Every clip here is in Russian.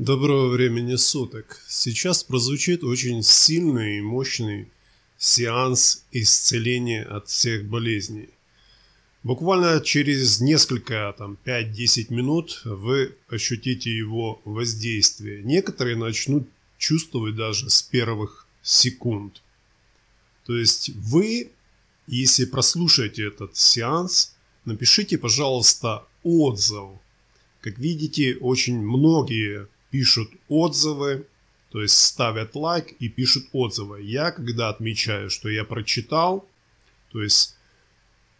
Доброго времени суток! Сейчас прозвучит очень сильный и мощный сеанс исцеления от всех болезней. Буквально через несколько 5-10 минут вы ощутите его воздействие. Некоторые начнут чувствовать даже с первых секунд. То есть вы, если прослушаете этот сеанс, напишите, пожалуйста, отзыв. Как видите, очень многие пишут отзывы, то есть ставят лайк и пишут отзывы. Я, когда отмечаю, что я прочитал, то есть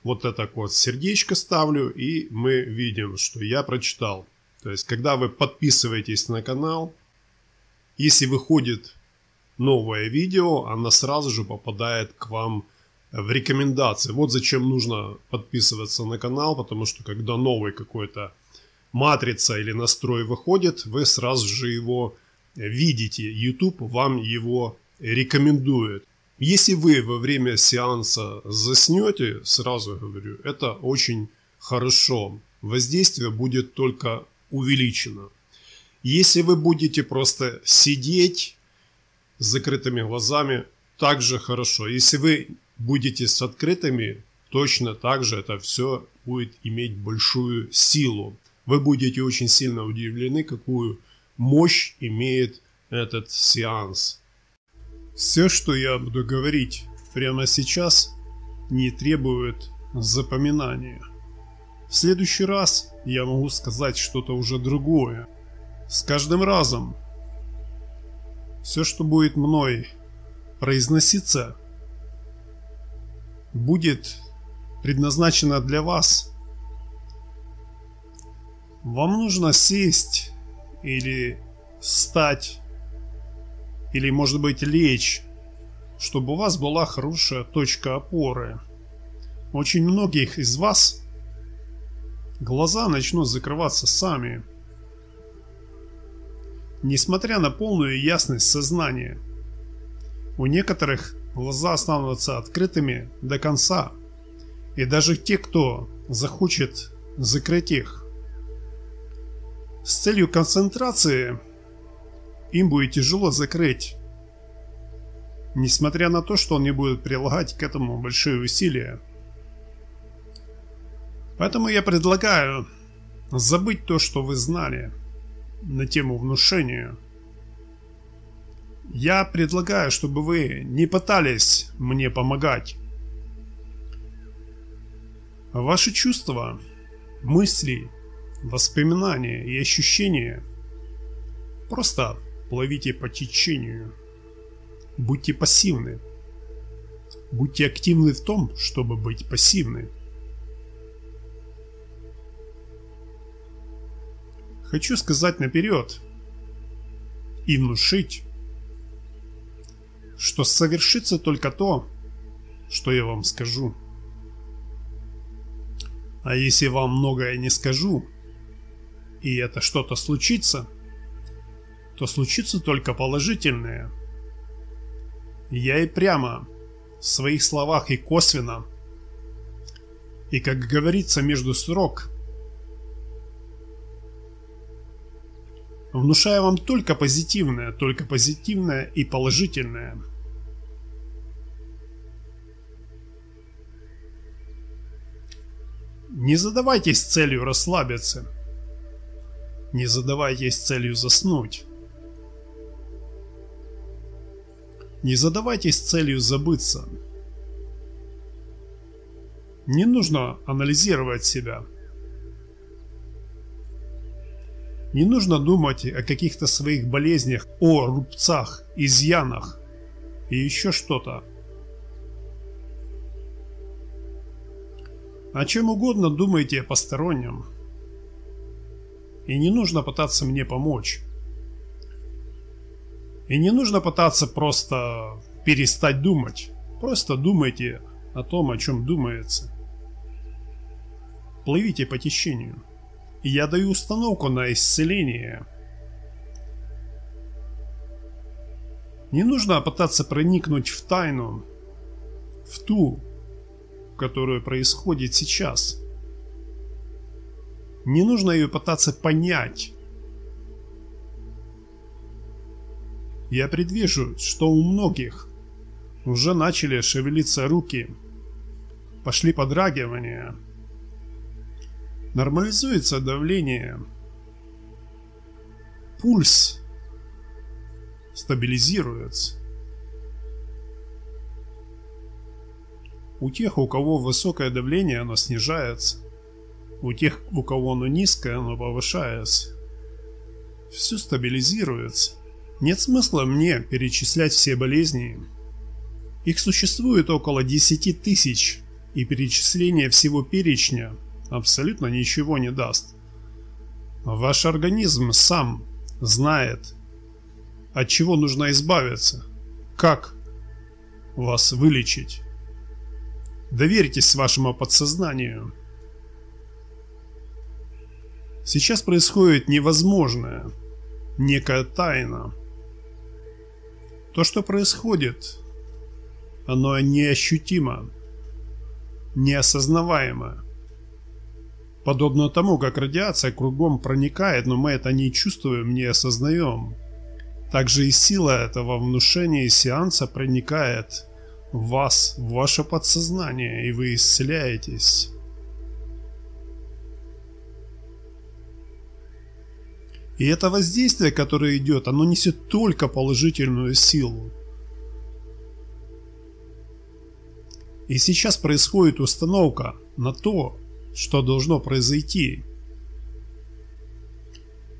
вот это вот сердечко ставлю, и мы видим, что я прочитал. То есть, когда вы подписываетесь на канал, если выходит новое видео, оно сразу же попадает к вам в рекомендации. Вот зачем нужно подписываться на канал, потому что когда новый какой-то матрица или настрой выходит, вы сразу же его видите. YouTube вам его рекомендует. Если вы во время сеанса заснете, сразу говорю, это очень хорошо. Воздействие будет только увеличено. Если вы будете просто сидеть с закрытыми глазами, также хорошо. Если вы будете с открытыми, точно так же это все будет иметь большую силу. Вы будете очень сильно удивлены, какую мощь имеет этот сеанс. Все, что я буду говорить прямо сейчас, не требует запоминания. В следующий раз я могу сказать что-то уже другое. С каждым разом все, что будет мной произноситься, будет предназначено для вас. Вам нужно сесть или встать, или, может быть, лечь, чтобы у вас была хорошая точка опоры. Очень многих из вас глаза начнут закрываться сами, несмотря на полную ясность сознания. У некоторых глаза останутся открытыми до конца, и даже те, кто захочет закрыть их, с целью концентрации им будет тяжело закрыть, несмотря на то, что они будут прилагать к этому большие усилия. Поэтому я предлагаю забыть то, что вы знали на тему внушения. Я предлагаю, чтобы вы не пытались мне помогать. Ваши чувства, мысли, воспоминания и ощущения просто плывите по течению. Будьте пассивны. Будьте активны в том, чтобы быть пассивны. Хочу сказать наперед и внушить, что совершится только то, что я вам скажу. А если вам многое не скажу, и это что-то случится, то случится только положительное. Я и прямо в своих словах, и косвенно, и, как говорится, между строк, внушаю вам только позитивное и положительное. Не задавайтесь целью расслабиться. Не задавайтесь целью заснуть. Не задавайтесь целью забыться. Не нужно анализировать себя. Не нужно думать о каких-то своих болезнях, о рубцах, изъянах и еще что-то. О чем угодно думайте о постороннем. И не нужно пытаться мне помочь. И не нужно пытаться просто перестать думать. Просто думайте о том, о чем думается. Плывите по течению. И я даю установку на исцеление. Не нужно пытаться проникнуть в тайну, в ту, которая происходит сейчас. Не нужно ее пытаться понять. Я предвижу, что у многих уже начали шевелиться руки, пошли подрагивания, нормализуется давление, пульс стабилизируется. У тех, у кого высокое давление, оно снижается. У тех, у кого оно низкое, оно повышается. Все стабилизируется. Нет смысла мне перечислять все болезни. Их существует около 10 тысяч, и перечисление всего перечня абсолютно ничего не даст. Ваш организм сам знает, от чего нужно избавиться, как вас вылечить. Доверьтесь вашему подсознанию. Сейчас происходит невозможное, некая тайна. То, что происходит, оно неощутимо, неосознаваемо. Подобно тому, как радиация кругом проникает, но мы это не чувствуем, не осознаем. Также и сила этого внушения и сеанса проникает в вас, в ваше подсознание, и вы исцеляетесь. И это воздействие, которое идет, оно несет только положительную силу. И сейчас происходит установка на то, что должно произойти.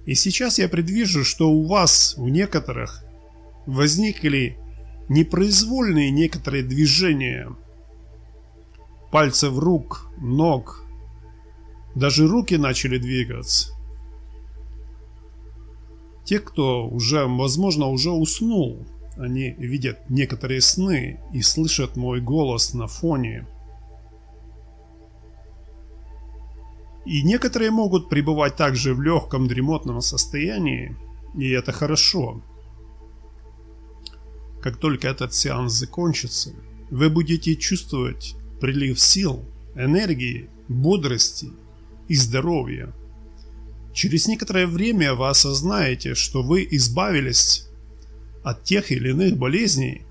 И сейчас я предвижу, что у вас, у некоторых, возникли непроизвольные некоторые движения пальцев рук, ног, даже руки начали двигаться. Те, кто уже, возможно, уже уснул, они видят некоторые сны и слышат мой голос на фоне. И некоторые могут пребывать также в легком дремотном состоянии, и это хорошо. Как только этот сеанс закончится, вы будете чувствовать прилив сил, энергии, бодрости и здоровья. Через некоторое время вы осознаете, что вы избавились от тех или иных болезней,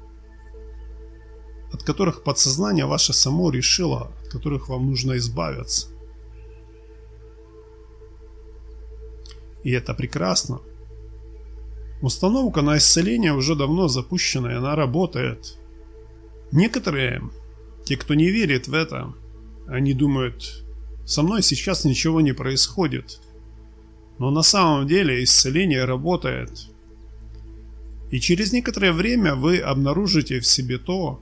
от которых подсознание ваше само решило, от которых вам нужно избавиться. И это прекрасно. Установка на исцеление уже давно запущена, и она работает. Некоторые, те, кто не верит в это, они думают, со мной сейчас ничего не происходит. Но на самом деле исцеление работает. И через некоторое время вы обнаружите в себе то,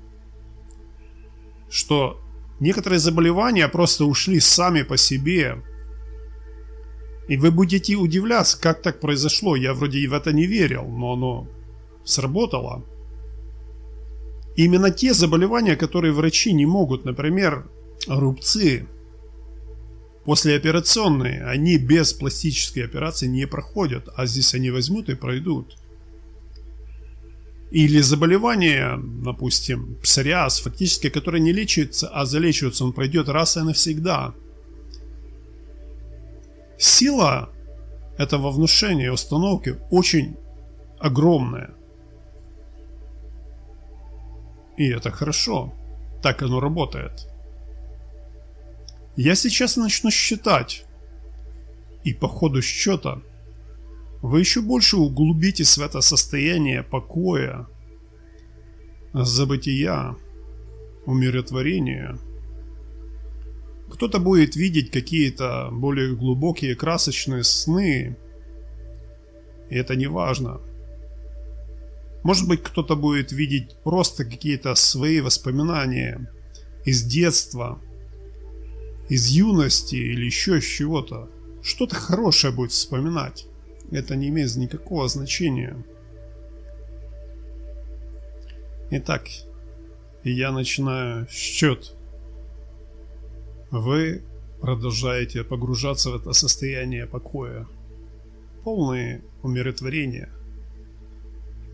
что некоторые заболевания просто ушли сами по себе. И вы будете удивляться, как так произошло. Я вроде и в это не верил, но оно сработало. Именно те заболевания, которые врачи не могут, например, рубцы послеоперационные, они без пластической операции не проходят, а здесь они возьмут и пройдут. Или заболевания, допустим, псориаз, фактически, который не лечится, а залечивается, он пройдет раз и навсегда. Сила этого внушения и установки очень огромная. И это хорошо. Так оно работает. Я сейчас начну считать. И по ходу счета вы еще больше углубитесь в это состояние покоя, забытия, умиротворения. Кто-то будет видеть какие-то более глубокие, красочные сны. И это не важно. Может быть, кто-то будет видеть просто какие-то свои воспоминания из детства, из юности или еще из чего-то. Что-то хорошее будет вспоминать. Это не имеет никакого значения. Итак, я начинаю счет. Вы продолжаете погружаться в это состояние покоя, полное умиротворение,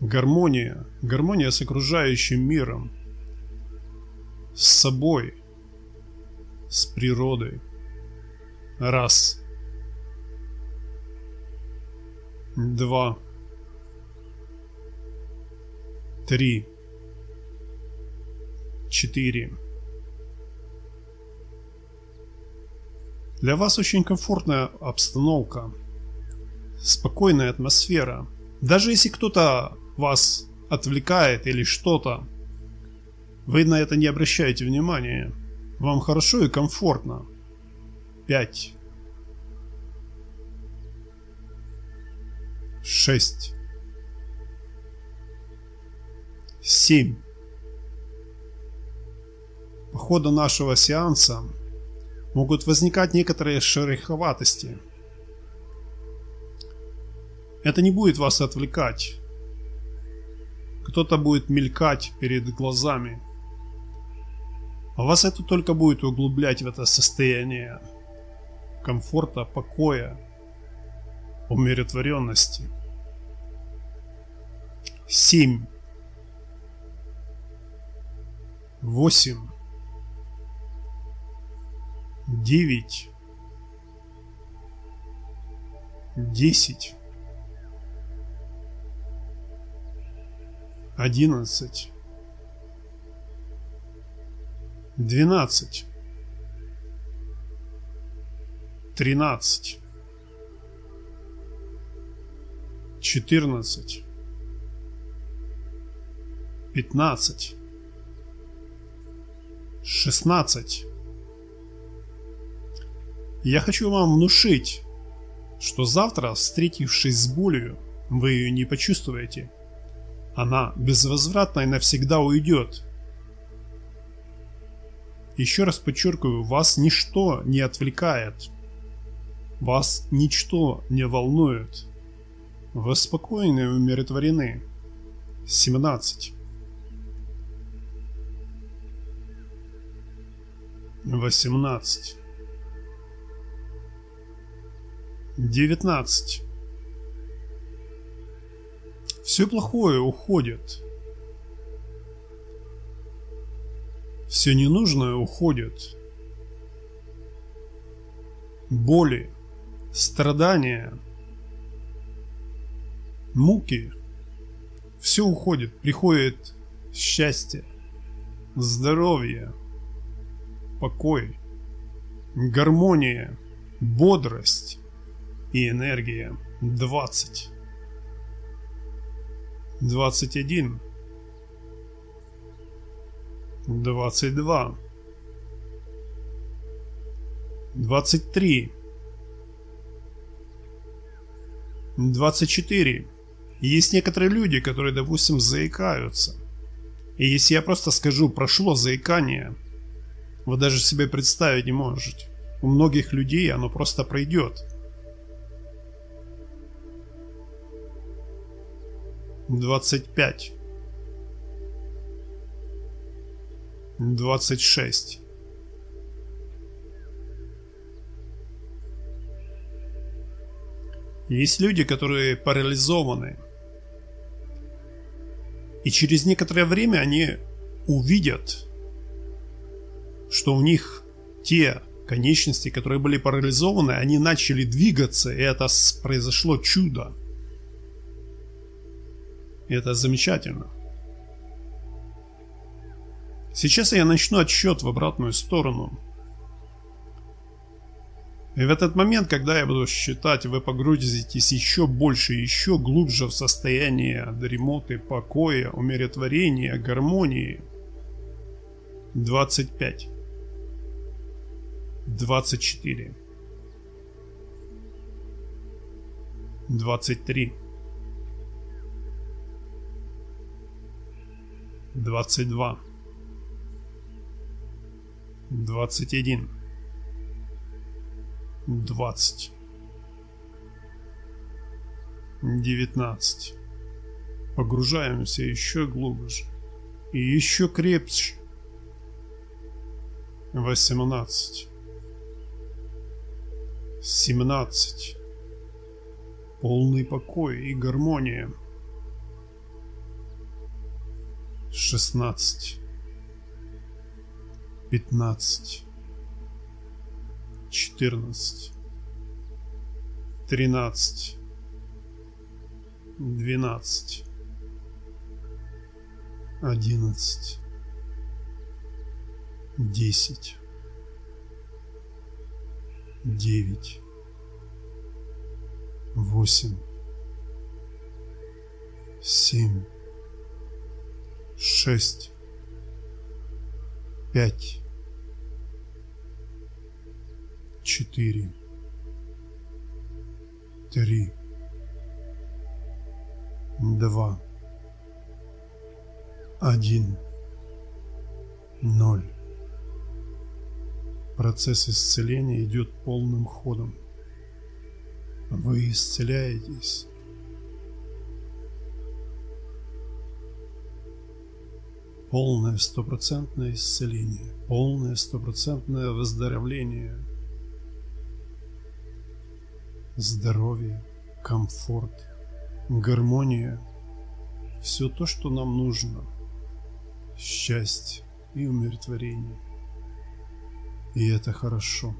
гармония, гармония с окружающим миром, с собой, с природой. Раз, два, 3, 4. Для вас очень комфортная обстановка, спокойная атмосфера. Даже если кто-то вас отвлекает или что-то, вы на это не обращаете внимания. Вам хорошо и комфортно. 5, 6, 7. По ходу нашего сеанса могут возникать некоторые шероховатости. Это не будет вас отвлекать. Кто-то будет мелькать перед глазами. А вас это только будет углублять в это состояние комфорта, покоя, умиротворенности. 7, 8, 9, 10, 11, 12, 13, 14, 15, 16. Я хочу вам внушить, что завтра, встретившись с болью, вы ее не почувствуете. Она безвозвратно и навсегда уйдет. Еще раз подчеркиваю, вас ничто не отвлекает. Вас ничто не волнует. Вы спокойны и умиротворены. 17. 18. 19. Все плохое уходит. Все ненужное уходит. Боли, страдания, муки. Все уходит. Приходит счастье, здоровье, покой, гармония, бодрость и энергия. 20. 21, 22, 23, 24. Есть некоторые люди, которые, допустим, заикаются. И если я просто скажу «прошло заикание», вы даже себе представить не можете. У многих людей оно просто пройдет. 25, 26, Есть люди, которые парализованы, и через некоторое время они увидят, что у них те конечности, которые были парализованы, они начали двигаться, и это произошло чудо. Это замечательно. Сейчас я начну отсчет в обратную сторону. И в этот момент, когда я буду считать, вы погрузитесь еще больше, еще глубже в состояние дремоты, покоя, умиротворения, гармонии. 25. 24. 23. 22, 21, 20, 19. Погружаемся еще глубже и еще крепче. 18, 17. Полный покой и гармония. 16, 15, 14, 13, 12, 11, 10, 9, 8, 7, 6, 5, 4, 3, 2, 1, 0. Процесс исцеления идет полным ходом. Вы исцеляетесь. Полное стопроцентное исцеление, полное стопроцентное выздоровление, здоровье, комфорт, гармония, все то, что нам нужно, счастье и умиротворение. И это хорошо.